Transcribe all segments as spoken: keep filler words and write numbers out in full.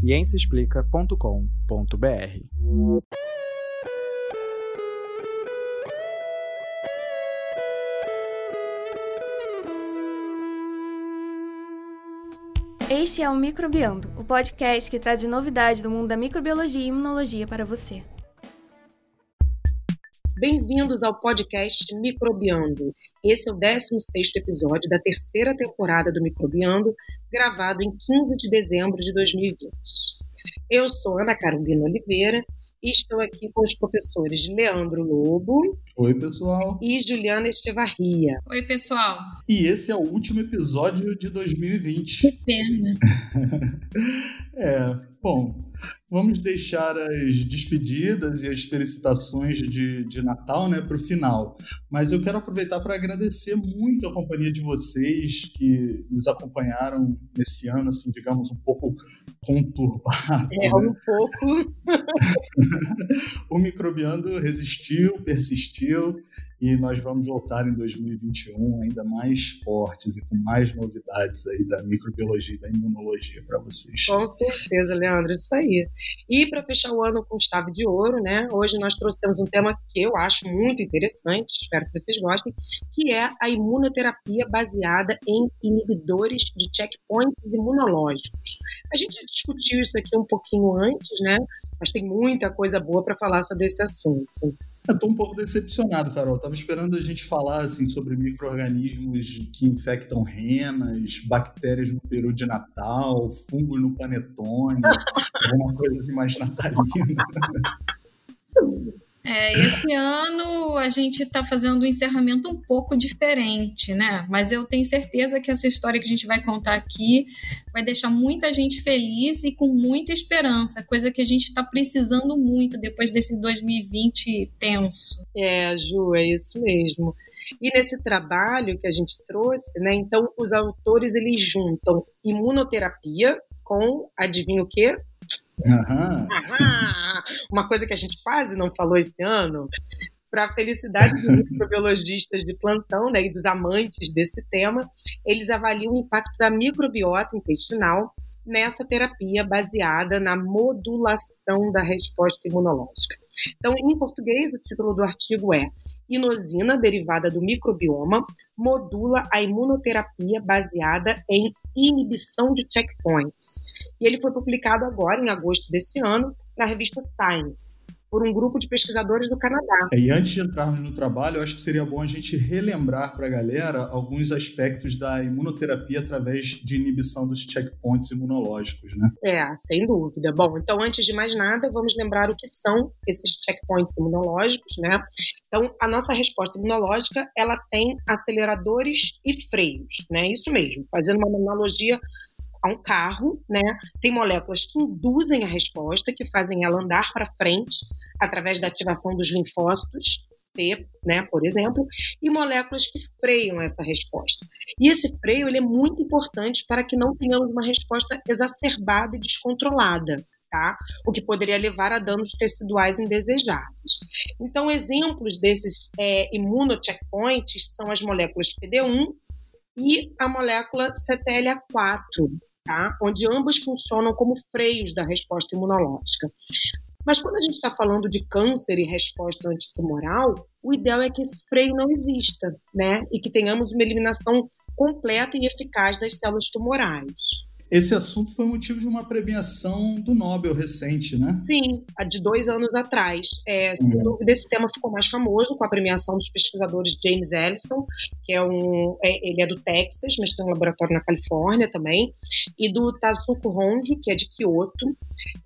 ciência explica ponto com ponto br. Este é o Microbiando, o podcast que traz novidades do mundo da microbiologia e imunologia para você. Bem-vindos ao podcast Microbiando. Esse é o décimo sexto episódio da terceira temporada do Microbiando, gravado em quinze de dezembro de dois mil e vinte. Eu sou Ana Carolina Oliveira e estou aqui com os professores Leandro Lobo. Oi, pessoal. E Juliana Estevaria. Oi, pessoal. E esse é o último episódio de dois mil e vinte. Que pena. É... Bom, vamos deixar as despedidas e as felicitações de, de Natal, né, para o final. Mas eu quero aproveitar para agradecer muito a companhia de vocês que nos acompanharam nesse ano, assim, digamos, um pouco conturbado. É, né? Um pouco. O Microbiando resistiu, persistiu e nós vamos voltar em dois mil e vinte e um ainda mais fortes e com mais novidades aí da microbiologia e da imunologia para vocês. Com certeza, Leandro. Leandro, isso aí. E para fechar o ano com chave de ouro, né? Hoje nós trouxemos um tema que eu acho muito interessante, espero que vocês gostem, que é a imunoterapia baseada em inibidores de checkpoints imunológicos. A gente discutiu isso aqui um pouquinho antes, né? Mas tem muita coisa boa para falar sobre esse assunto. Eu tô um pouco decepcionado, Carol. Eu tava esperando a gente falar assim, sobre micro-organismos que infectam renas, bactérias no peru de Natal, fungos no panetone, alguma coisa assim mais natalina. É, esse ano a gente está fazendo um encerramento um pouco diferente, né? Mas eu tenho certeza que essa história que a gente vai contar aqui vai deixar muita gente feliz e com muita esperança, coisa que a gente está precisando muito depois desse dois mil e vinte tenso. É, Ju, é isso mesmo. E nesse trabalho que a gente trouxe, né? Então, os autores, eles juntam imunoterapia com, adivinha o quê? Aham. Aham. Uma coisa que a gente quase não falou esse ano, para a felicidade dos microbiologistas de plantão, né, e dos amantes desse tema, eles avaliam o impacto da microbiota intestinal nessa terapia baseada na modulação da resposta imunológica. Então, em português, o título do artigo é Inosina, derivada do microbioma, modula a imunoterapia baseada em inibição de checkpoints. E ele foi publicado agora, em agosto desse ano, na revista Science, por um grupo de pesquisadores do Canadá. E antes de entrarmos no trabalho, eu acho que seria bom a gente relembrar para a galera alguns aspectos da imunoterapia através de inibição dos checkpoints imunológicos, né? É, sem dúvida. Bom, então, antes de mais nada, vamos lembrar o que são esses checkpoints imunológicos, né? Então, a nossa resposta imunológica, ela tem aceleradores e freios, né? Isso mesmo, fazendo uma analogia a um carro, né? Tem moléculas que induzem a resposta, que fazem ela andar para frente através da ativação dos linfócitos T, né, por exemplo, e moléculas que freiam essa resposta. E esse freio, ele é muito importante para que não tenhamos uma resposta exacerbada e descontrolada, tá? O que poderia levar a danos teciduais indesejáveis. Então, exemplos desses é, imunocheckpoints são as moléculas P D um e a molécula C T L A quatro, tá? Onde ambas funcionam como freios da resposta imunológica. Mas quando a gente está falando de câncer e resposta antitumoral, o ideal é que esse freio não exista, né? E que tenhamos uma eliminação completa e eficaz das células tumorais. Esse assunto foi motivo de uma premiação do Nobel recente, né? Sim, de dois anos atrás. É, sem dúvida, esse tema ficou mais famoso com a premiação dos pesquisadores James Allison, que é um, é, ele é do Texas, mas tem um laboratório na Califórnia também, e do Tasuku Honjo, que é de Kyoto.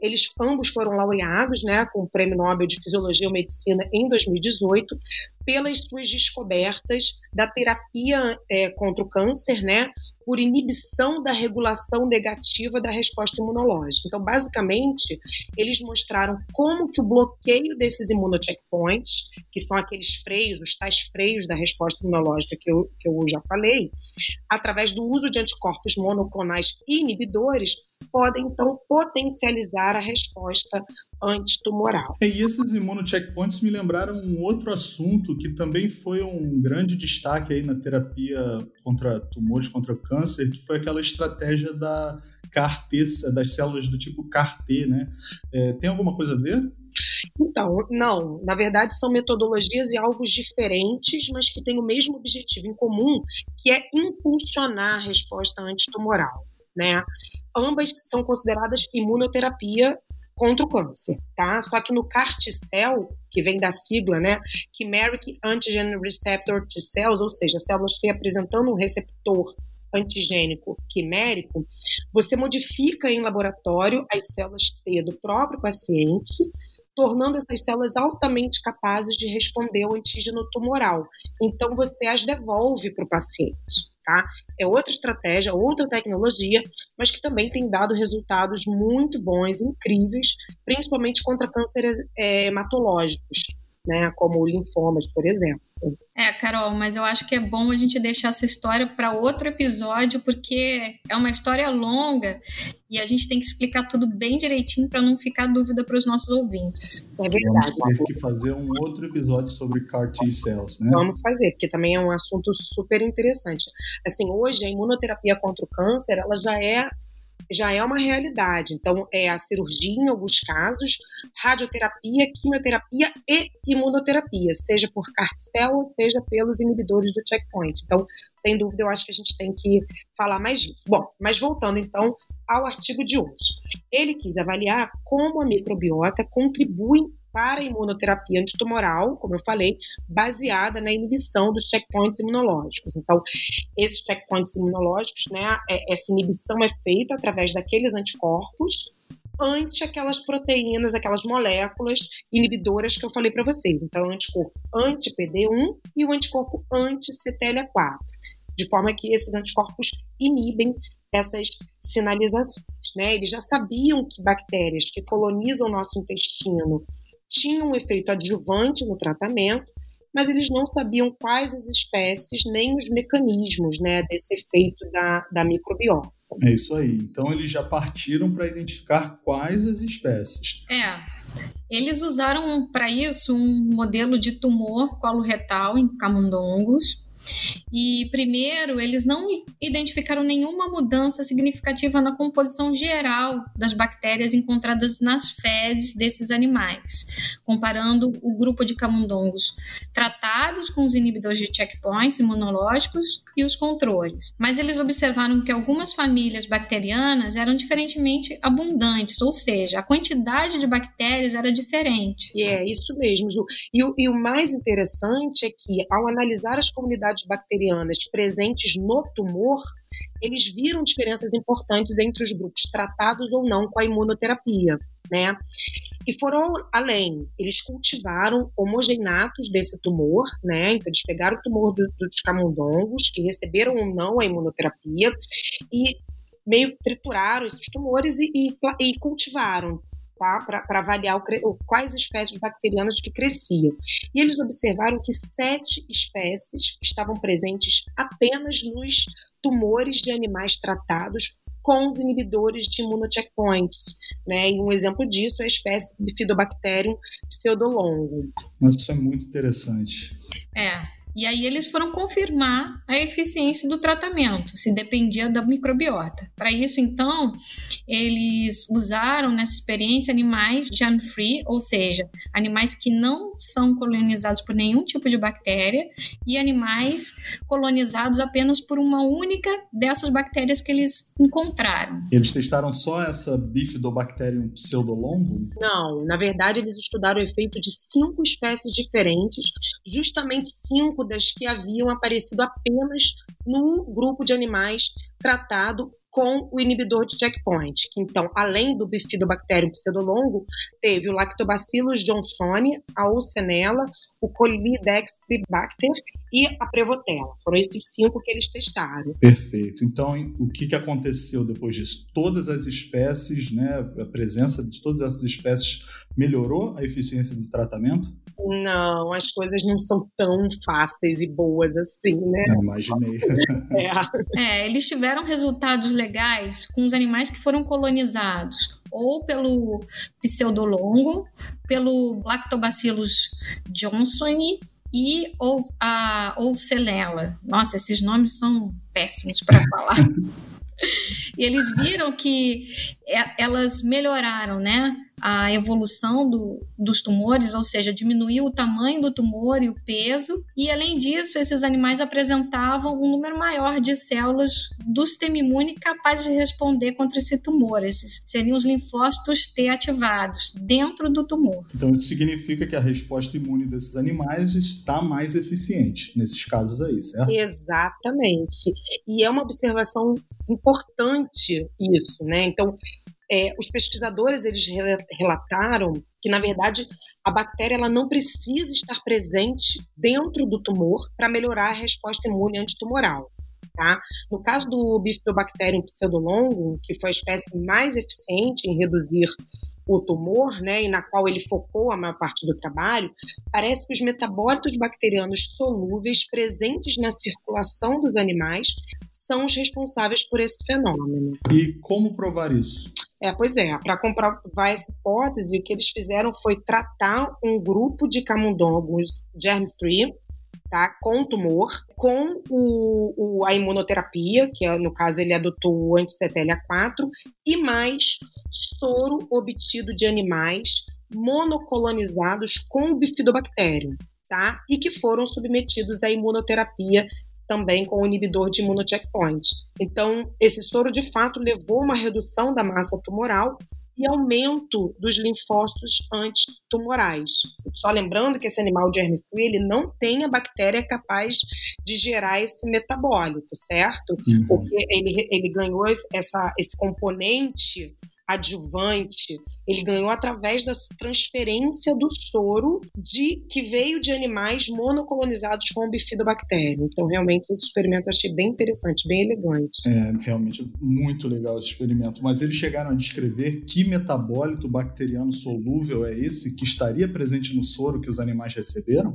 Eles ambos foram laureados, né, com o Prêmio Nobel de Fisiologia e Medicina em dois mil e dezoito, pelas suas descobertas da terapia é, contra o câncer, né, por inibição da regulação negativa da resposta imunológica. Então, basicamente, eles mostraram como que o bloqueio desses imunocheckpoints, que são aqueles freios, os tais freios da resposta imunológica que eu, que eu já falei, através do uso de anticorpos monoclonais inibidores, podem, então, potencializar a resposta antitumoral. E esses imunocheckpoints me lembraram um outro assunto que também foi um grande destaque aí na terapia contra tumores, contra câncer, que foi aquela estratégia da C A R T, das células do tipo C A R T, né? É, tem alguma coisa a ver? Então, não. Na verdade, são metodologias e alvos diferentes, mas que têm o mesmo objetivo em comum, que é impulsionar a resposta antitumoral, né? Ambas são consideradas imunoterapia contra o câncer, tá? Só que no C A R T-cell, que vem da sigla, né, Chimeric Antigen Receptor T-cells, ou seja, células que apresentando um receptor antigênico quimérico, você modifica em laboratório as células T do próprio paciente, tornando essas células altamente capazes de responder ao antígeno tumoral. Então, você as devolve para o paciente, tá? É outra estratégia, outra tecnologia, mas que também tem dado resultados muito bons, incríveis, principalmente contra cânceres é, hematológicos, né, como linfomas, por exemplo. É, Carol, mas eu acho que é bom a gente deixar essa história para outro episódio, porque é uma história longa e a gente tem que explicar tudo bem direitinho para não ficar dúvida para os nossos ouvintes. É verdade. Vamos ter que fazer um outro episódio sobre C A R T-cells, né? Vamos fazer, porque também é um assunto super interessante. Assim, hoje a imunoterapia contra o câncer, ela já é já é uma realidade. Então, é a cirurgia em alguns casos, radioterapia, quimioterapia e imunoterapia, seja por C A R T-cell ou seja pelos inibidores do checkpoint. Então, sem dúvida, eu acho que a gente tem que falar mais disso. Bom, mas voltando, então, ao artigo de hoje. Ele quis avaliar como a microbiota contribui para a imunoterapia antitumoral, como eu falei, baseada na inibição dos checkpoints imunológicos. Então, esses checkpoints imunológicos, né, essa inibição é feita através daqueles anticorpos ante aquelas proteínas, aquelas moléculas inibidoras que eu falei para vocês. Então, o anticorpo anti-P D um e o anticorpo anti-C T L A quatro, de forma que esses anticorpos inibem essas sinalizações, né? Eles já sabiam que bactérias que colonizam o nosso intestino tinham um efeito adjuvante no tratamento, mas eles não sabiam quais as espécies nem os mecanismos, né, desse efeito da, da microbiota. É isso aí. Então, eles já partiram para identificar quais as espécies. É. Eles usaram para isso um modelo de tumor coloretal em camundongos. E, primeiro, eles não identificaram nenhuma mudança significativa na composição geral das bactérias encontradas nas fezes desses animais, comparando o grupo de camundongos tratados com os inibidores de checkpoints imunológicos e os controles. Mas eles observaram que algumas famílias bacterianas eram diferentemente abundantes, ou seja, a quantidade de bactérias era diferente. E é isso mesmo, Ju. E o, e o mais interessante é que, ao analisar as comunidades bacterianas presentes no tumor, eles viram diferenças importantes entre os grupos tratados ou não com a imunoterapia, né? E foram além, eles cultivaram homogenatos desse tumor, né? Então, eles pegaram o tumor do, dos camundongos, que receberam ou não a imunoterapia, e meio trituraram esses tumores e, e, e cultivaram, tá? Para avaliar o, quais espécies bacterianas que cresciam. E eles observaram que sete espécies estavam presentes apenas nos tumores de animais tratados com os inibidores de imunocheckpoints, né? E um exemplo disso é a espécie Bifidobacterium pseudolongum. Mas isso é muito interessante. É. E aí eles foram confirmar a eficiência do tratamento, se dependia da microbiota. Para isso, então, eles usaram nessa experiência animais germ-free, ou seja, animais que não são colonizados por nenhum tipo de bactéria e animais colonizados apenas por uma única dessas bactérias que eles encontraram. Eles testaram só essa Bifidobacterium pseudolongum? Não, na verdade eles estudaram o efeito de cinco espécies diferentes, justamente cinco das que haviam aparecido apenas no grupo de animais tratado com o inibidor de checkpoint. Então, além do Bifidobacterium pseudolongo, teve o Lactobacillus johnsonii, a Olsenella, o Colidextribacter e a Prevotella. Foram esses cinco que eles testaram. Perfeito. Então, o que, que aconteceu depois disso? Todas as espécies, né, a presença de todas essas espécies melhorou a eficiência do tratamento? Não, as coisas não são tão fáceis e boas assim, né? Eu imaginei. É. É, eles tiveram resultados legais com os animais que foram colonizados ou pelo pseudolongo, pelo Lactobacillus johnsonii e ou, a, ou Olsenella. Nossa, esses nomes são péssimos para falar. E eles viram que elas melhoraram, né, a evolução do, dos tumores, ou seja, diminuiu o tamanho do tumor e o peso. E, além disso, esses animais apresentavam um número maior de células do sistema imune capazes de responder contra esse tumor. Esses seriam os linfócitos T ativados dentro do tumor. Então, isso significa que a resposta imune desses animais está mais eficiente nesses casos aí, certo? Exatamente. E é uma observação importante isso, né? Então, É, os pesquisadores eles relataram que, na verdade, a bactéria ela não precisa estar presente dentro do tumor para melhorar a resposta imune antitumoral. Tá? No caso do Bifidobacterium pseudolongum, que foi a espécie mais eficiente em reduzir o tumor, né, e na qual ele focou a maior parte do trabalho, parece que os metabólitos bacterianos solúveis presentes na circulação dos animais são os responsáveis por esse fenômeno. E como provar isso? É, pois é, para comprovar essa hipótese, o que eles fizeram foi tratar um grupo de camundongos germ-free, tá, com tumor, com o, o, a imunoterapia, que é, no caso ele adotou o anti-C T L A quatro, e mais soro obtido de animais monocolonizados com o bifidobactério, tá, e que foram submetidos à imunoterapia também com o inibidor de imunocheckpoint. Então, esse soro, de fato, levou a uma redução da massa tumoral e aumento dos linfócitos antitumorais. Só lembrando que esse animal de germ-free, ele não tem a bactéria capaz de gerar esse metabólito, certo? Uhum. Porque ele, ele ganhou essa, esse componente adjuvante, ele ganhou através da transferência do soro de, que veio de animais monocolonizados com bifidobactéria. Então, realmente, esse experimento eu achei bem interessante, bem elegante. É, realmente, muito legal esse experimento. Mas eles chegaram a descrever que metabólito bacteriano solúvel é esse que estaria presente no soro que os animais receberam?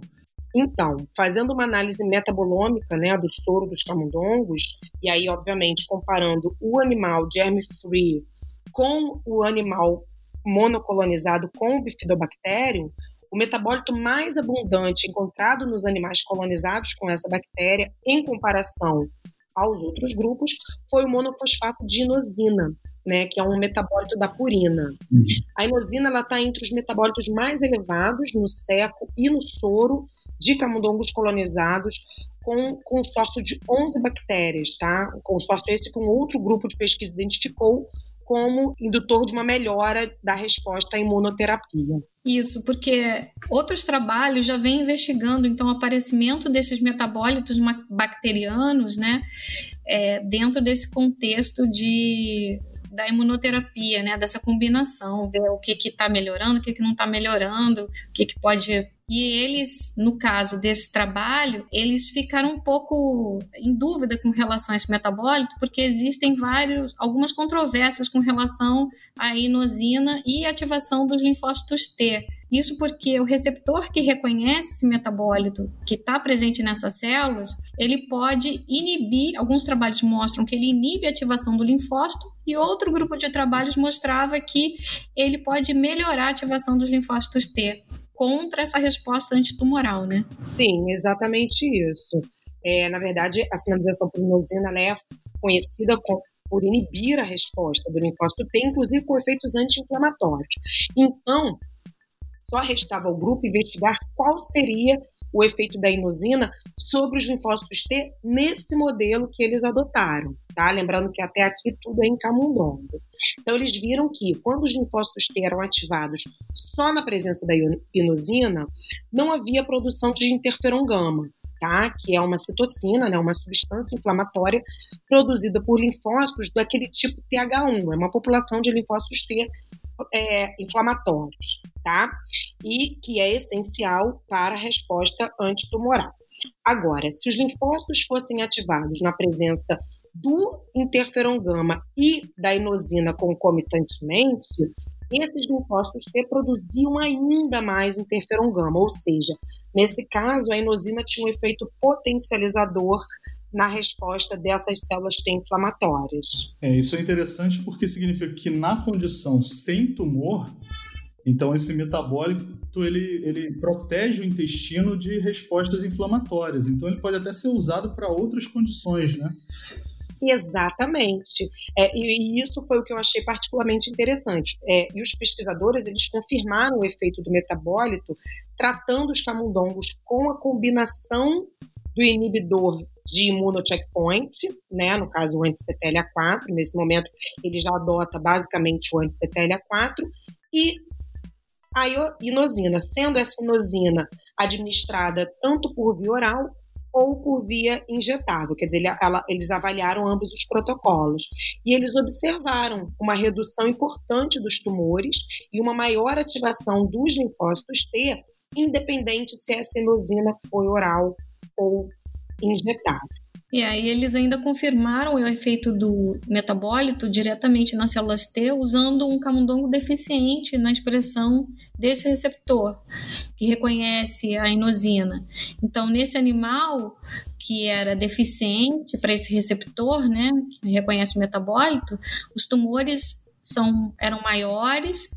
Então, fazendo uma análise metabolômica, né, do soro dos camundongos, e aí, obviamente, comparando o animal germ-free com o animal monocolonizado com o bifidobactério, o metabólito mais abundante encontrado nos animais colonizados com essa bactéria, em comparação aos outros grupos, foi o monofosfato de inosina, né, que é um metabólito da purina. Uhum. A inosina está entre os metabólitos mais elevados no seco e no soro de camundongos colonizados, com um consórcio de onze bactérias, tá? Um consórcio esse que um outro grupo de pesquisa identificou como indutor de uma melhora da resposta à imunoterapia. Isso, porque outros trabalhos já vêm investigando, então, o aparecimento desses metabólitos bacterianos, né, é, dentro desse contexto de, da imunoterapia, né, dessa combinação, ver o que que está melhorando, o que que não está melhorando, o que que pode... E eles, no caso desse trabalho, eles ficaram um pouco em dúvida com relação a esse metabólito, porque existem vários, algumas controvérsias com relação à inosina e ativação dos linfócitos T. Isso porque o receptor que reconhece esse metabólito que está presente nessas células, ele pode inibir, alguns trabalhos mostram que ele inibe a ativação do linfócito, e outro grupo de trabalhos mostrava que ele pode melhorar a ativação dos linfócitos T contra essa resposta antitumoral, né? Sim, exatamente isso. É, na verdade, a sinalização por inosina é conhecida como por inibir a resposta do linfócito T, inclusive com efeitos anti-inflamatórios. Então, só restava ao grupo investigar qual seria o efeito da inosina sobre os linfócitos T nesse modelo que eles adotaram, tá? Lembrando que até aqui tudo é em camundongo. Então, eles viram que quando os linfócitos T eram ativados só na presença da inosina, não havia produção de interferon gama, tá? Que é uma citocina, né? Uma substância inflamatória produzida por linfócitos daquele tipo T H um, é uma população de linfócitos T É, inflamatórios, tá? E que é essencial para a resposta antitumoral. Agora, se os linfócitos fossem ativados na presença do interferon gama e da inosina concomitantemente, esses linfócitos reproduziam ainda mais interferon gama, ou seja, nesse caso a inosina tinha um efeito potencializador na resposta dessas células T-inflamatórias. É, isso é interessante porque significa que na condição sem tumor, então esse metabólito ele, ele protege o intestino de respostas inflamatórias, então ele pode até ser usado para outras condições, né? Exatamente. É, e, e isso foi o que eu achei particularmente interessante. É, e os pesquisadores, eles confirmaram o efeito do metabólito tratando os camundongos com a combinação do inibidor de imunocheckpoint, né, no caso o anti-C T L A quatro, nesse momento ele já adota basicamente o anti-C T L A quatro, e a inosina, sendo essa inosina administrada tanto por via oral ou por via injetável, quer dizer, ele, ela, eles avaliaram ambos os protocolos e eles observaram uma redução importante dos tumores e uma maior ativação dos linfócitos T, independente se essa inosina foi oral ou injetável. E aí eles ainda confirmaram o efeito do metabólito diretamente nas células T, usando um camundongo deficiente na expressão desse receptor, que reconhece a inosina. Então, nesse animal que era deficiente para esse receptor, né, que reconhece o metabólito, os tumores São, eram maiores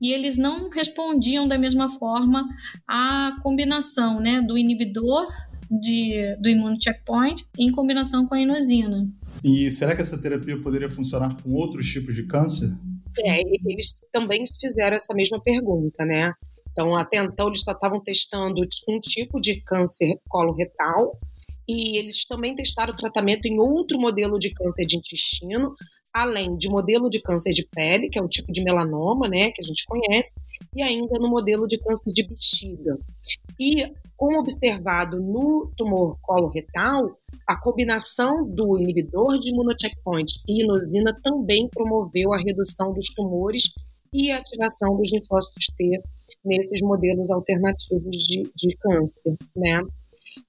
e eles não respondiam da mesma forma à combinação, né, do inibidor de, do imunocheckpoint em combinação com a inosina. E será que essa terapia poderia funcionar com outros tipos de câncer? É, eles também fizeram essa mesma pergunta, né? Então, até então, eles só estavam testando um tipo de câncer coloretal e eles também testaram o tratamento em outro modelo de câncer de intestino, além de modelo de câncer de pele, que é um tipo de melanoma, né, que a gente conhece, e ainda no modelo de câncer de bexiga. E, como observado no tumor coloretal, a combinação do inibidor de imunocheckpoint e inosina também promoveu a redução dos tumores e a ativação dos linfócitos T nesses modelos alternativos de, de câncer, né?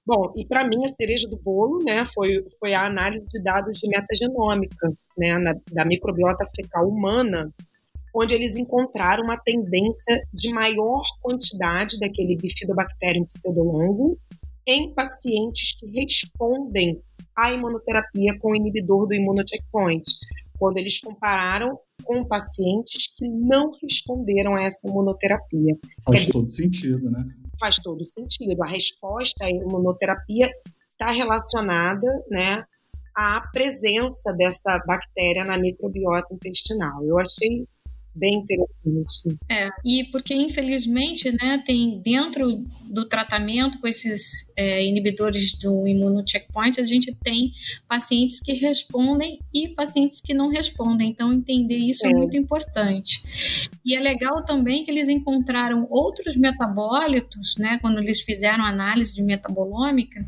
Bom, e para mim a cereja do bolo, né, foi, foi a análise de dados de metagenômica, né, na, da microbiota fecal humana, onde eles encontraram uma tendência de maior quantidade daquele Bifidobacterium pseudolongum em pacientes que respondem à imunoterapia com inibidor do imunocheckpoint, quando eles compararam com pacientes que não responderam a essa imunoterapia. Faz Quer todo dizer, sentido, né? Faz todo sentido. A resposta à imunoterapia está relacionada, né, à presença dessa bactéria na microbiota intestinal. Eu achei bem interessante. É, e porque infelizmente, né, tem dentro do tratamento com esses é, inibidores do imunocheckpoint, a gente tem pacientes que respondem e pacientes que não respondem, então entender isso é, é muito importante. E é legal também que eles encontraram outros metabólitos, né, quando eles fizeram análise de metabolômica,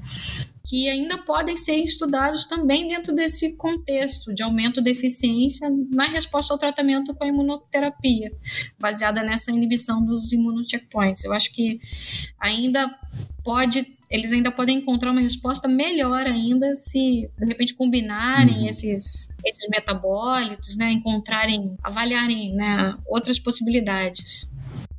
que ainda podem ser estudados também dentro desse contexto de aumento da eficiência na resposta ao tratamento com a imunoterapia, baseada nessa inibição dos imunocheckpoints. Eu acho que ainda pode, eles ainda podem encontrar uma resposta melhor ainda se, de repente, combinarem uhum. esses, esses metabólitos, né, encontrarem, avaliarem, né, outras possibilidades.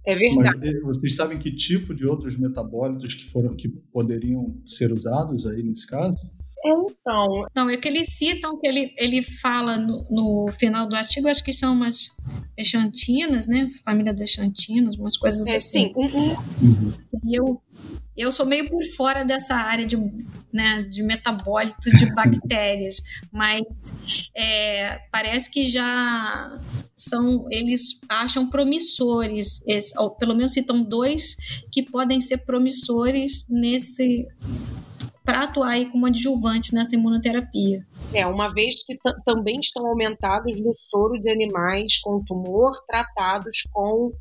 É verdade. Mas vocês sabem que tipo de outros metabólitos que, foram, que poderiam ser usados aí nesse caso? Então, não, é que eles citam, que ele, ele fala no, no final do artigo, acho que são umas xantinas, né? Família das xantinas, umas coisas é, assim. Sim. Uhum. E eu, eu sou meio por fora dessa área de, né, de metabólito de bactérias, mas é, parece que já são, eles acham promissores, esse, ou pelo menos citam dois que podem ser promissores nesse... para atuar aí como adjuvante nessa imunoterapia. É, uma vez que t- também estão aumentados no soro de animais com tumor tratados com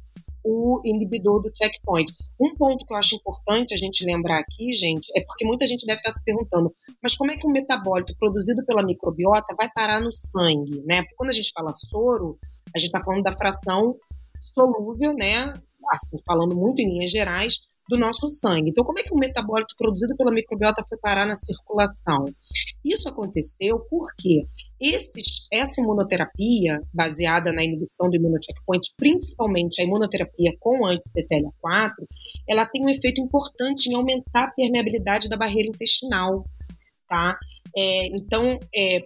o inibidor do checkpoint. Um ponto que eu acho importante a gente lembrar aqui, gente, é porque muita gente deve estar se perguntando, mas como é que um metabólito produzido pela microbiota vai parar no sangue, né? Porque quando a gente fala soro, a gente está falando da fração solúvel, né? Assim, falando muito em linhas gerais, do nosso sangue. Então, como é que um metabólito produzido pela microbiota foi parar na circulação? Isso aconteceu porque esses, essa imunoterapia, baseada na inibição do imunocheckpoint, principalmente a imunoterapia com anti-C T L A quatro, ela tem um efeito importante em aumentar a permeabilidade da barreira intestinal, tá? É, então, é,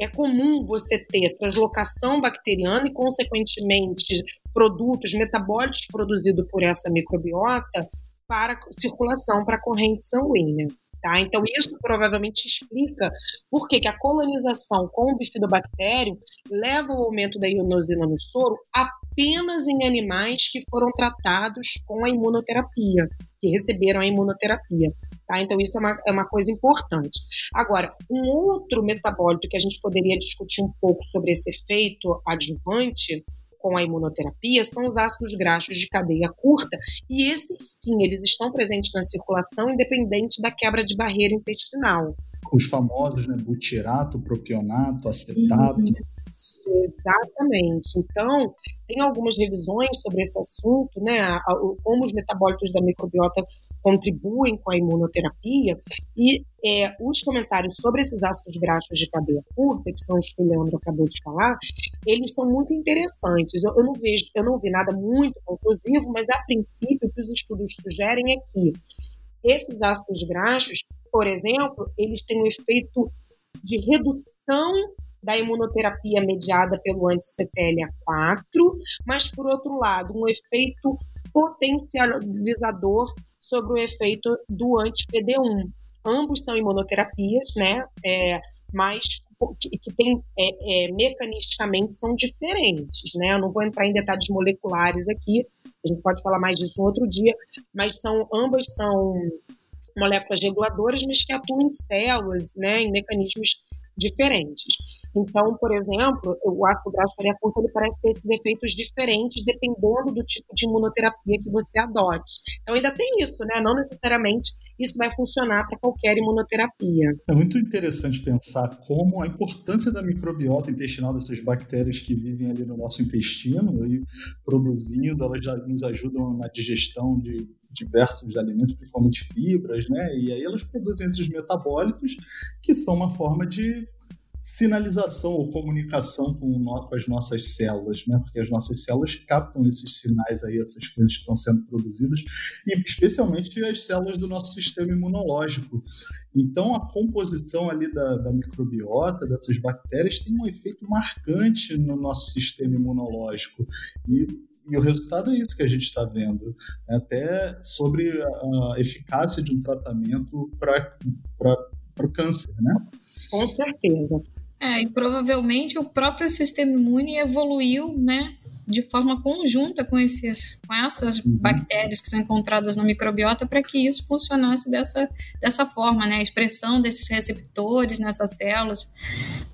é comum você ter translocação bacteriana e, consequentemente, produtos metabólicos produzidos por essa microbiota para circulação, para a corrente sanguínea. Tá? Então, isso provavelmente explica por que a colonização com o bifidobactério leva ao aumento da inosina no soro apenas em animais que foram tratados com a imunoterapia, que receberam a imunoterapia. Tá? Então, isso é uma, é uma coisa importante. Agora, um outro metabólito que a gente poderia discutir um pouco sobre esse efeito adjuvante com a imunoterapia são os ácidos graxos de cadeia curta, e esses sim, eles estão presentes na circulação independente da quebra de barreira intestinal. Os famosos, né, butirato, propionato, acetato. Isso, exatamente. Então, tem algumas revisões sobre esse assunto, né, como os metabólitos da microbiota contribuem com a imunoterapia, e é, os comentários sobre esses ácidos graxos de cadeia curta, que são os que o Leandro acabou de falar, eles são muito interessantes. Eu, eu, não vejo, eu não vi nada muito conclusivo, mas a princípio o que os estudos sugerem é que esses ácidos graxos, por exemplo, eles têm um efeito de redução da imunoterapia mediada pelo anti-C T L A quatro, mas, por outro lado, um efeito potencializador sobre o efeito do anti-P D um. Ambos são imunoterapias, né? É, mas que, que tem, é, é, mecanisticamente são diferentes, né? Eu não vou entrar em detalhes moleculares aqui, a gente pode falar mais disso outro dia, mas são, ambas são moléculas reguladoras, mas que atuam em células, né? Em mecanismos diferentes. Então, por exemplo, o ácido graxo de cadeia curta, ele parece ter esses efeitos diferentes dependendo do tipo de imunoterapia que você adote. Então, ainda tem isso, né? Não necessariamente isso vai funcionar para qualquer imunoterapia. É muito interessante pensar como a importância da microbiota intestinal, dessas bactérias que vivem ali no nosso intestino e produzindo, elas já nos ajudam na digestão de diversos alimentos, principalmente fibras, né? E aí elas produzem esses metabólitos que são uma forma de sinalização ou comunicação com, no, com as nossas células, né? Porque as nossas células captam esses sinais aí, essas coisas que estão sendo produzidas, e especialmente as células do nosso sistema imunológico. Então, a composição ali da, da microbiota, dessas bactérias, tem um efeito marcante no nosso sistema imunológico. E E o resultado é isso que a gente está vendo, até sobre a eficácia de um tratamento para o câncer, né? Com certeza. É, e provavelmente o próprio sistema imune evoluiu, né, de forma conjunta com, esses, com essas uhum. bactérias que são encontradas na microbiota para que isso funcionasse dessa, dessa forma, né? A expressão desses receptores nessas células,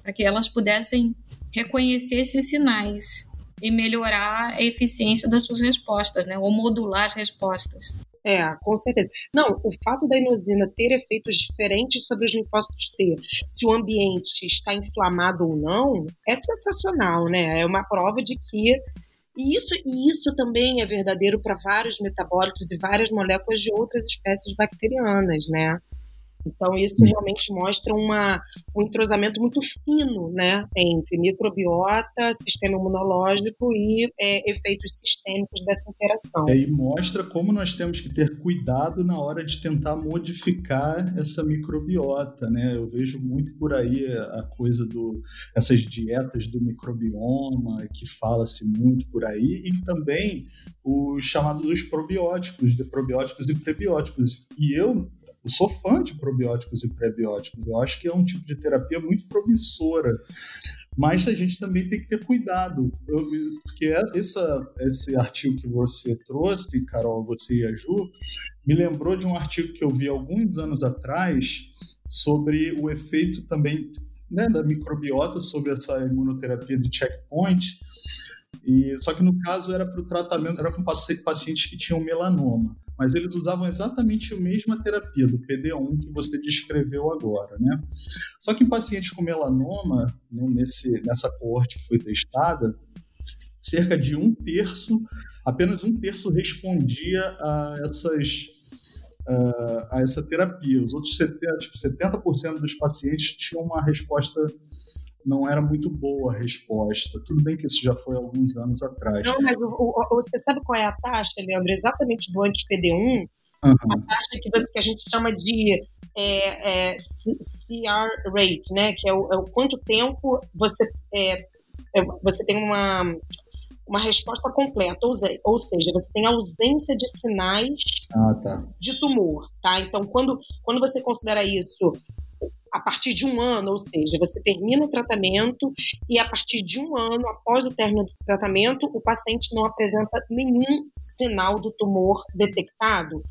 para que elas pudessem reconhecer esses sinais e melhorar a eficiência das suas respostas, né? Ou modular as respostas. É, com certeza. Não, o fato da inosina ter efeitos diferentes sobre os linfócitos T, se o ambiente está inflamado ou não, é sensacional, né? É uma prova de que... E isso, e isso também é verdadeiro para vários metabólitos e várias moléculas de outras espécies bacterianas, né? Então, isso realmente mostra uma, um entrosamento muito fino, né, entre microbiota, sistema imunológico e é, efeitos sistêmicos dessa interação. É, e mostra como nós temos que ter cuidado na hora de tentar modificar essa microbiota, né? Eu vejo muito por aí a coisa do essas dietas do microbioma, que fala-se muito por aí, e também os chamados probióticos, de probióticos e prebióticos. E eu... Eu sou fã de probióticos e prebióticos, eu acho que é um tipo de terapia muito promissora, mas a gente também tem que ter cuidado, eu, porque essa, esse artigo que você trouxe, Carol, você e a Ju, me lembrou de um artigo que eu vi alguns anos atrás sobre o efeito também, né, da microbiota sobre essa imunoterapia de checkpoint, e, só que no caso era para o tratamento, era com pacientes que tinham melanoma. Mas eles usavam exatamente a mesma terapia do P D um que você descreveu agora, né? Só que em pacientes com melanoma, né, nesse, nessa coorte que foi testada, cerca de um terço, apenas um terço respondia a, essas, a, a essa terapia. Os outros setenta por cento, tipo, setenta por cento dos pacientes tinham uma resposta... Não era muito boa a resposta. Tudo bem que isso já foi alguns anos atrás. Não, mas o, o, você sabe qual é a taxa, Leandro? Exatamente do anti-P D um, uhum. A taxa que, você, que a gente chama de é, é, C R rate, né? Que é o, é o quanto tempo você, é, é, você tem uma, uma resposta completa, ou, ou seja, você tem ausência de sinais ah, tá. de tumor, tá? Então, quando, quando você considera isso a partir de um ano, ou seja, você termina o tratamento e a partir de um ano, após o término do tratamento, o paciente não apresenta nenhum sinal de tumor detectado,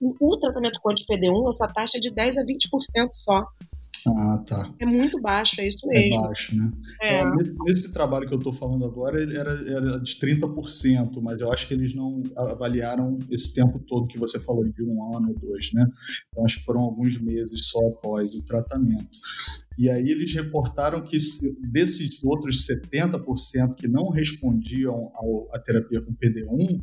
o tratamento com anti-P D um, essa taxa é de dez a vinte por cento só. Ah, tá. É muito baixo, é isso mesmo. É baixo, né? É. Nesse trabalho que eu estou falando agora, ele era, era de trinta por cento, mas eu acho que eles não avaliaram esse tempo todo que você falou, de um ano ou dois, né? Então, acho que foram alguns meses só após o tratamento. E aí eles reportaram que desses outros setenta por cento que não respondiam ao, à terapia com P D um,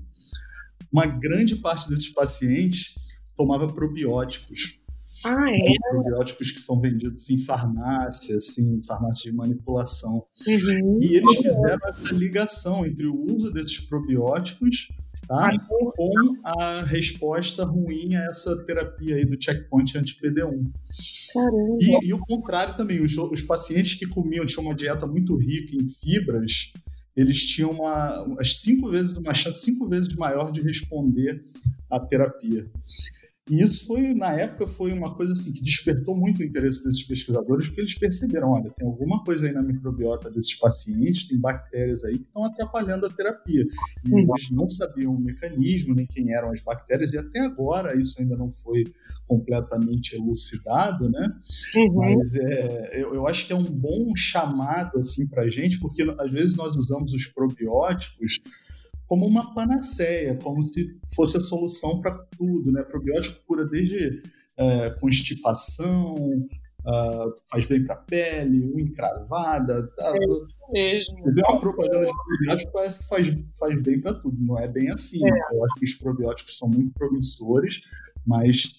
uma grande parte desses pacientes tomava probióticos. Ah, é? Probióticos que são vendidos em farmácia, assim, farmácia de manipulação. Uhum. E eles fizeram essa ligação entre o uso desses probióticos, tá, ah, com a resposta ruim a essa terapia aí do checkpoint anti-P D um. E, e o contrário também, os, os pacientes que comiam, tinham uma dieta muito rica em fibras, eles tinham uma, cinco vezes, uma chance cinco vezes maior de responder à terapia. E isso foi, na época, foi uma coisa assim, que despertou muito o interesse desses pesquisadores, porque eles perceberam, olha, tem alguma coisa aí na microbiota desses pacientes, tem bactérias aí que estão atrapalhando a terapia. E uhum. eles não sabiam o mecanismo, nem quem eram as bactérias, e até agora isso ainda não foi completamente elucidado, né? Uhum. Mas é, eu, eu acho que é um bom chamado, assim, pra gente, porque às vezes nós usamos os probióticos como uma panaceia, como se fosse a solução para tudo, né? Probiótico cura desde é, constipação, uh, faz bem para a pele, unha encravada, tá? É isso mesmo. Entendeu? Uma propaganda de probiótico parece que faz, faz bem para tudo, não é bem assim. É. Né? Eu acho que os probióticos são muito promissores, mas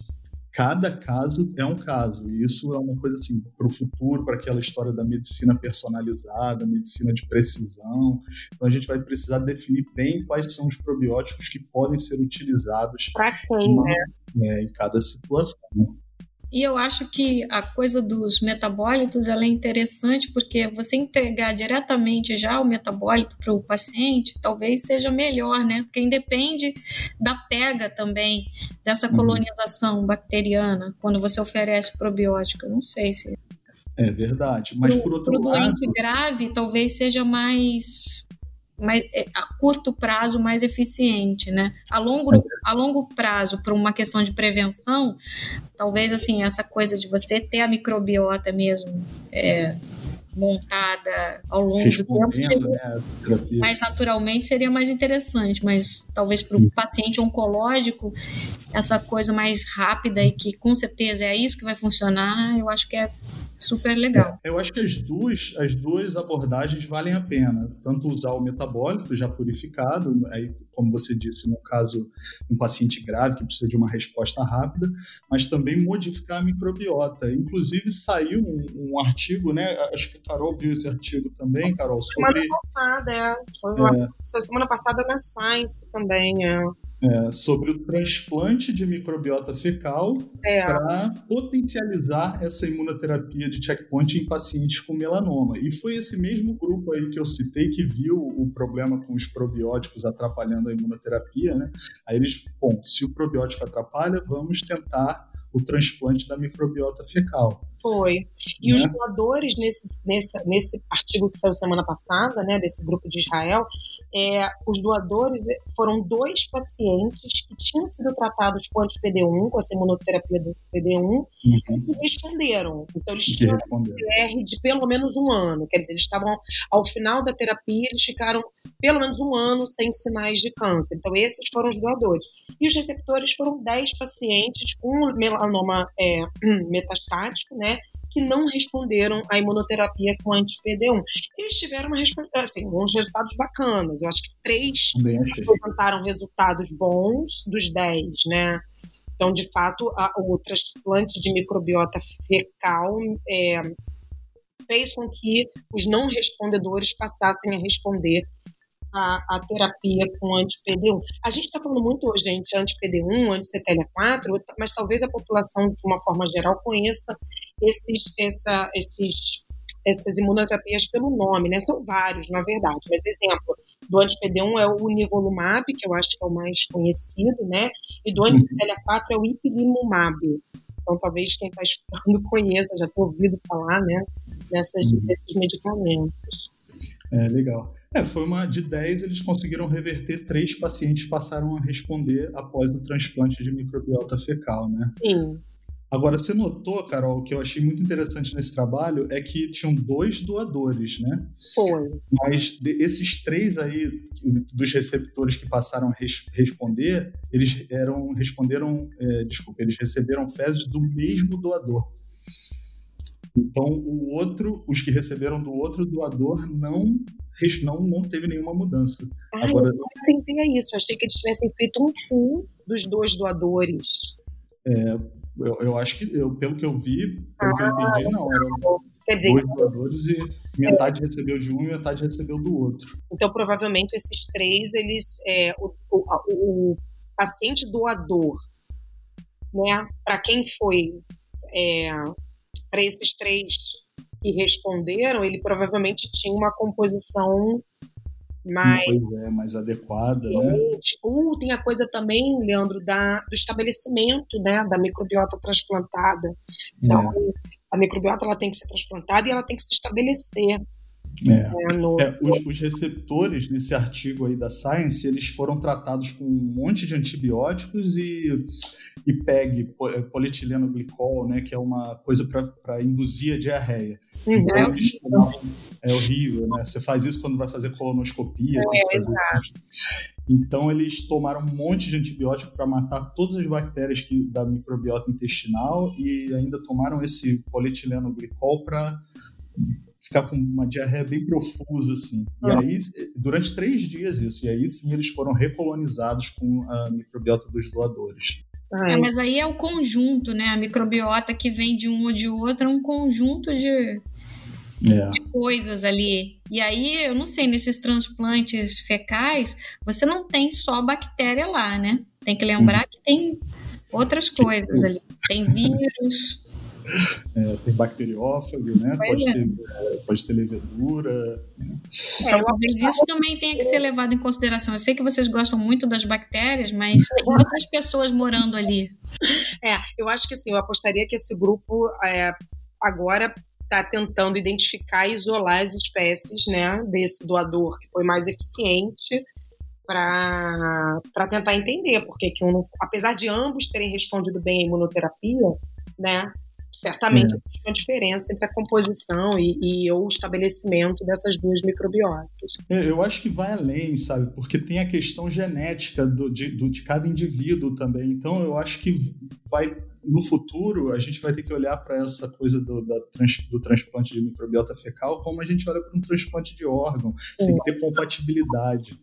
cada caso é um caso, e isso é uma coisa assim, para o futuro, para aquela história da medicina personalizada, medicina de precisão. Então a gente vai precisar definir bem quais são os probióticos que podem ser utilizados para quem, né? Em cada situação. E eu acho que a coisa dos metabólitos ela é interessante, porque você entregar diretamente já o metabólito para o paciente talvez seja melhor, né? Porque independe da pega também, dessa colonização bacteriana, quando você oferece probiótico. Eu não sei se... É verdade, mas pro, por outro lado... Para o doente grave talvez seja mais... mais a curto prazo mais eficiente, né? A longo, a longo prazo, por uma questão de prevenção, talvez assim, essa coisa de você ter a microbiota mesmo é, montada ao longo do tempo, seria, né, mais naturalmente seria mais interessante, mas talvez para o paciente oncológico, essa coisa mais rápida e que com certeza é isso que vai funcionar, eu acho que é super legal. Eu acho que as duas, as duas abordagens valem a pena, tanto usar o metabólico já purificado, aí, como você disse, no caso um paciente grave que precisa de uma resposta rápida, mas também modificar a microbiota. Inclusive saiu um, um artigo, né? Acho que a Carol viu esse artigo também, Carol, sobre... Semana passada, é. Foi uma... é. Semana passada na Science também, é. É, sobre o transplante de microbiota fecal é. para potencializar essa imunoterapia de checkpoint em pacientes com melanoma. E foi esse mesmo grupo aí que eu citei que viu o problema com os probióticos atrapalhando a imunoterapia, né? Aí eles, bom, se o probiótico atrapalha, vamos tentar o transplante da microbiota fecal. Foi. E né? Os doadores, nesse, nesse, nesse artigo que saiu semana passada, né, desse grupo de Israel, é, os doadores foram dois pacientes que tinham sido tratados com anti-P D um, com essa imunoterapia do P D um, uhum. e que responderam. Então, eles tinham um P C R de pelo menos um ano. Quer dizer, eles estavam, ao final da terapia, eles ficaram pelo menos um ano sem sinais de câncer. Então, esses foram os doadores. E os receptores foram dez pacientes com melanoma é, metastático, né, que não responderam à imunoterapia com anti-P D um. Eles tiveram uma resposta, assim, uns resultados bacanas. Eu acho que três apresentaram resultados bons dos dez, né? Então, de fato, a, o transplante de microbiota fecal é, fez com que os não respondedores passassem a responder A, a terapia com anti-P D um. A gente está falando muito hoje, gente, anti-P D um, anti-C T L A quatro, mas talvez a população, de uma forma geral, conheça esses, essa, esses essas imunoterapias pelo nome, né? São vários, na verdade, mas exemplo, do anti-P D um é o nivolumab, que eu acho que é o mais conhecido, né? E do anti-C T L A quatro é o ipilimumab. Então, talvez quem está escutando conheça, já tenha ouvido falar, né, dessas, uhum. desses medicamentos. É, legal. É, foi uma de dez, eles conseguiram reverter, três pacientes passaram a responder após o transplante de microbiota fecal, né? Sim. Agora, você notou, Carol, o que eu achei muito interessante nesse trabalho é que tinham dois doadores, né? Foi. Mas de, esses três aí, dos receptores que passaram a res, responder, eles eram, responderam, é, desculpa, eles receberam fezes do mesmo doador. Então, o outro, os que receberam do outro doador não, não, não teve nenhuma mudança. Ai, agora, eu não entendi isso, eu achei que eles tivessem feito um full dos dois doadores. É... Eu, eu acho que, eu, pelo que eu vi, pelo ah, que eu entendi, não. Eram quer dizer, dois doadores e metade é. recebeu de um e metade recebeu do outro. Então, provavelmente, esses três, eles é, o, o, o paciente doador, né, para quem foi, é, para esses três que responderam, ele provavelmente tinha uma composição mais... Pois é, mais adequada, né? Ou tem a coisa também, Leandro, da, do estabelecimento, né, da microbiota transplantada. Então, é. a microbiota ela tem que ser transplantada e ela tem que se estabelecer. É. É, no... é, os, os receptores, nesse artigo aí da Science, eles foram tratados com um monte de antibióticos e, e P E G, polietileno glicol, né, que é uma coisa para induzir a diarreia. Uhum. Então, é, eles tomavam, é horrível, né? Você faz isso quando vai fazer colonoscopia. É, exato. Então, eles tomaram um monte de antibiótico para matar todas as bactérias que, da microbiota intestinal e ainda tomaram esse polietileno glicol para... ficar com uma diarreia bem profusa, assim. E ah. aí, durante três dias isso. E aí, sim, eles foram recolonizados com a microbiota dos doadores. É, mas aí é o conjunto, né? A microbiota que vem de uma ou de outra é um conjunto de, é. de coisas ali. E aí, eu não sei, nesses transplantes fecais, você não tem só bactéria lá, né? Tem que lembrar hum. que tem outras coisas ali. Tem vírus... É, tem bacteriófago, né? Pode, é. ter, pode ter levedura. Né? É, talvez isso também tenha que ser levado em consideração. Eu sei que vocês gostam muito das bactérias, mas tem outras pessoas morando ali. É, eu acho que assim, eu apostaria que esse grupo é, agora está tentando identificar e isolar as espécies, né, desse doador que foi mais eficiente para tentar entender porque que um, apesar de ambos terem respondido bem à imunoterapia, né? Certamente existe é. uma diferença entre a composição e, e o estabelecimento dessas duas microbiotas. Eu acho que vai além, sabe? Porque tem a questão genética do, de, do, de cada indivíduo também. Então, eu acho que vai, no futuro a gente vai ter que olhar para essa coisa do, da trans, do transplante de microbiota fecal como a gente olha para um transplante de órgão. É. Tem que ter compatibilidade.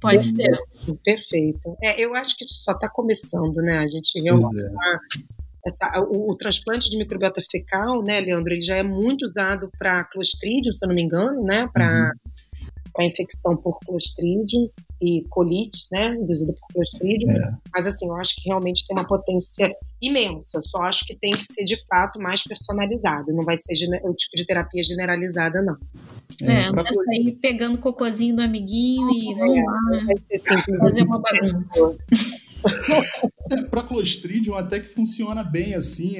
Pode tá ser. Muito... Perfeito. É, eu acho que isso só está começando, né? A gente realmente... Essa, o, o transplante de microbiota fecal, né, Leandro, ele já é muito usado para clostridium, se eu não me engano, né, para uhum. infecção por clostridium e colite, né, induzida por clostridium. É. Mas, assim, eu acho que realmente tem uma potência imensa, só acho que tem que ser, de fato, mais personalizado, não vai ser o tipo de terapia generalizada, não. É, é pra... sair pegando o cocôzinho do amiguinho e vamos é, lá, vai ser simples, fazer uma bagunça. Para clostridium até que funciona bem assim.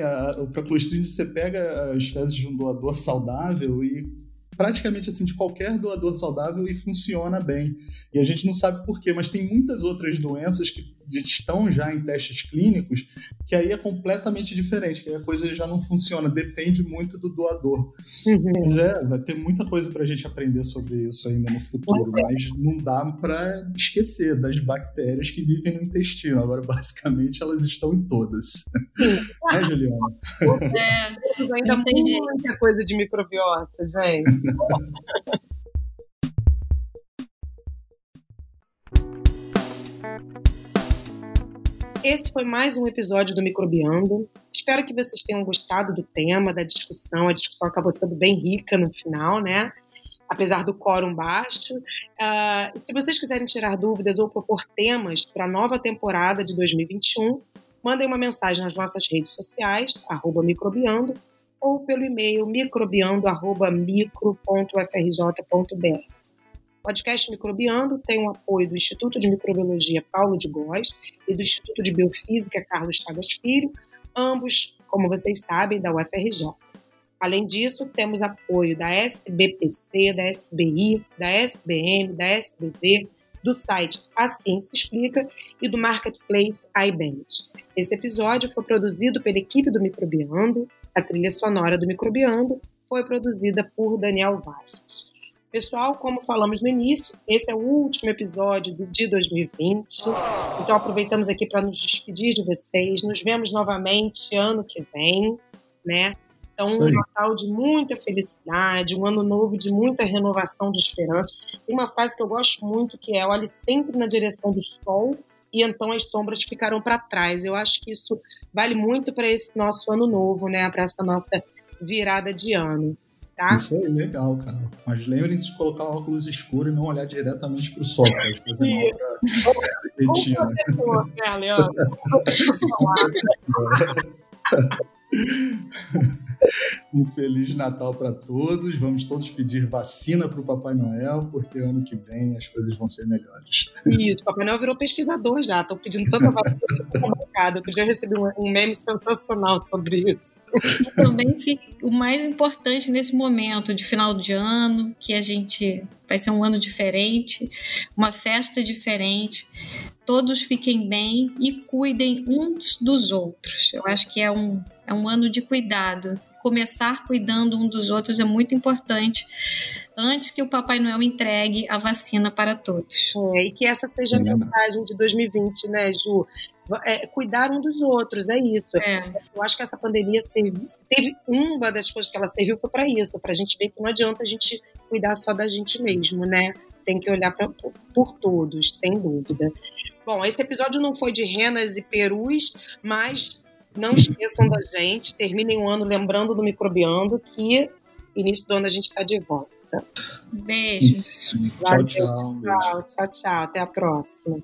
Para clostridium você pega as fezes de um doador saudável e praticamente assim de qualquer doador saudável e funciona bem. E a gente não sabe por quê, mas tem muitas outras doenças que estão já em testes clínicos que aí é completamente diferente, que aí a coisa já não funciona, depende muito do doador. Uhum. Mas é, vai ter muita coisa pra gente aprender sobre isso ainda no futuro, uhum. mas não dá pra esquecer das bactérias que vivem no intestino. Agora, basicamente, elas estão em todas. Uhum. Né, Juliana? É, ainda tem muita coisa de microbiota, gente. Este foi mais um episódio do Microbiando. Espero que vocês tenham gostado do tema, da discussão. A discussão acabou sendo bem rica no final, né? Apesar do quórum baixo. Uh, se vocês quiserem tirar dúvidas ou propor temas para a nova temporada de dois mil e vinte e um, mandem uma mensagem nas nossas redes sociais, arroba microbiando, ou pelo e-mail microbiando arroba micro ponto u f r j ponto b r. O podcast Microbiando tem o apoio do Instituto de Microbiologia Paulo de Góes e do Instituto de Biofísica Carlos Chagas Filho, ambos, como vocês sabem, da U F R J. Além disso, temos apoio da S B P C, da S B I, da S B M, da S B V, do site A Ciência Explica e do marketplace iBand. Esse episódio foi produzido pela equipe do Microbiando. A trilha sonora do Microbiando foi produzida por Daniel Vaz. Pessoal, como falamos no início, esse é o último episódio de dois mil e vinte. Então aproveitamos aqui para nos despedir de vocês. Nos vemos novamente ano que vem, né? Então, um Sim. Natal de muita felicidade, um ano novo de muita renovação de esperança. Tem uma frase que eu gosto muito, que é: olhe sempre na direção do sol e então as sombras ficarão para trás. Eu acho que isso vale muito para esse nosso ano novo, né? Para essa nossa virada de ano, tá? Isso aí, legal, cara. Mas lembrem-se de colocar óculos escuros e não olhar diretamente para o sol. Isso. Isso. Ou né, Leandro? Um feliz Natal para todos. Vamos todos pedir vacina para o Papai Noel, porque ano que vem as coisas vão ser melhores. Isso, o Papai Noel virou pesquisador já. Estão pedindo tanta vacina que está marcada. Outro dia eu recebi um meme sensacional sobre isso. E também o mais importante nesse momento de final de ano, que a gente vai ser um ano diferente, uma festa diferente. Todos fiquem bem e cuidem uns dos outros. Eu acho que é um, é um ano de cuidado. Começar cuidando um dos outros é muito importante antes que o Papai Noel entregue a vacina para todos. É, e que essa seja a mensagem de dois mil e vinte, né, Ju? É, cuidar um dos outros, é isso. É. Eu acho que essa pandemia serviu, teve uma das coisas que ela serviu foi para isso, para a gente ver que não adianta a gente cuidar só da gente mesmo, né? Tem que olhar pra, por, por todos, sem dúvida. Bom, esse episódio não foi de renas e perus, mas não esqueçam da gente, terminem o ano lembrando do Microbiando, que início do ano a gente está de volta. Beijos. Tchau, tchau, tchau, tchau, tchau. Até a próxima.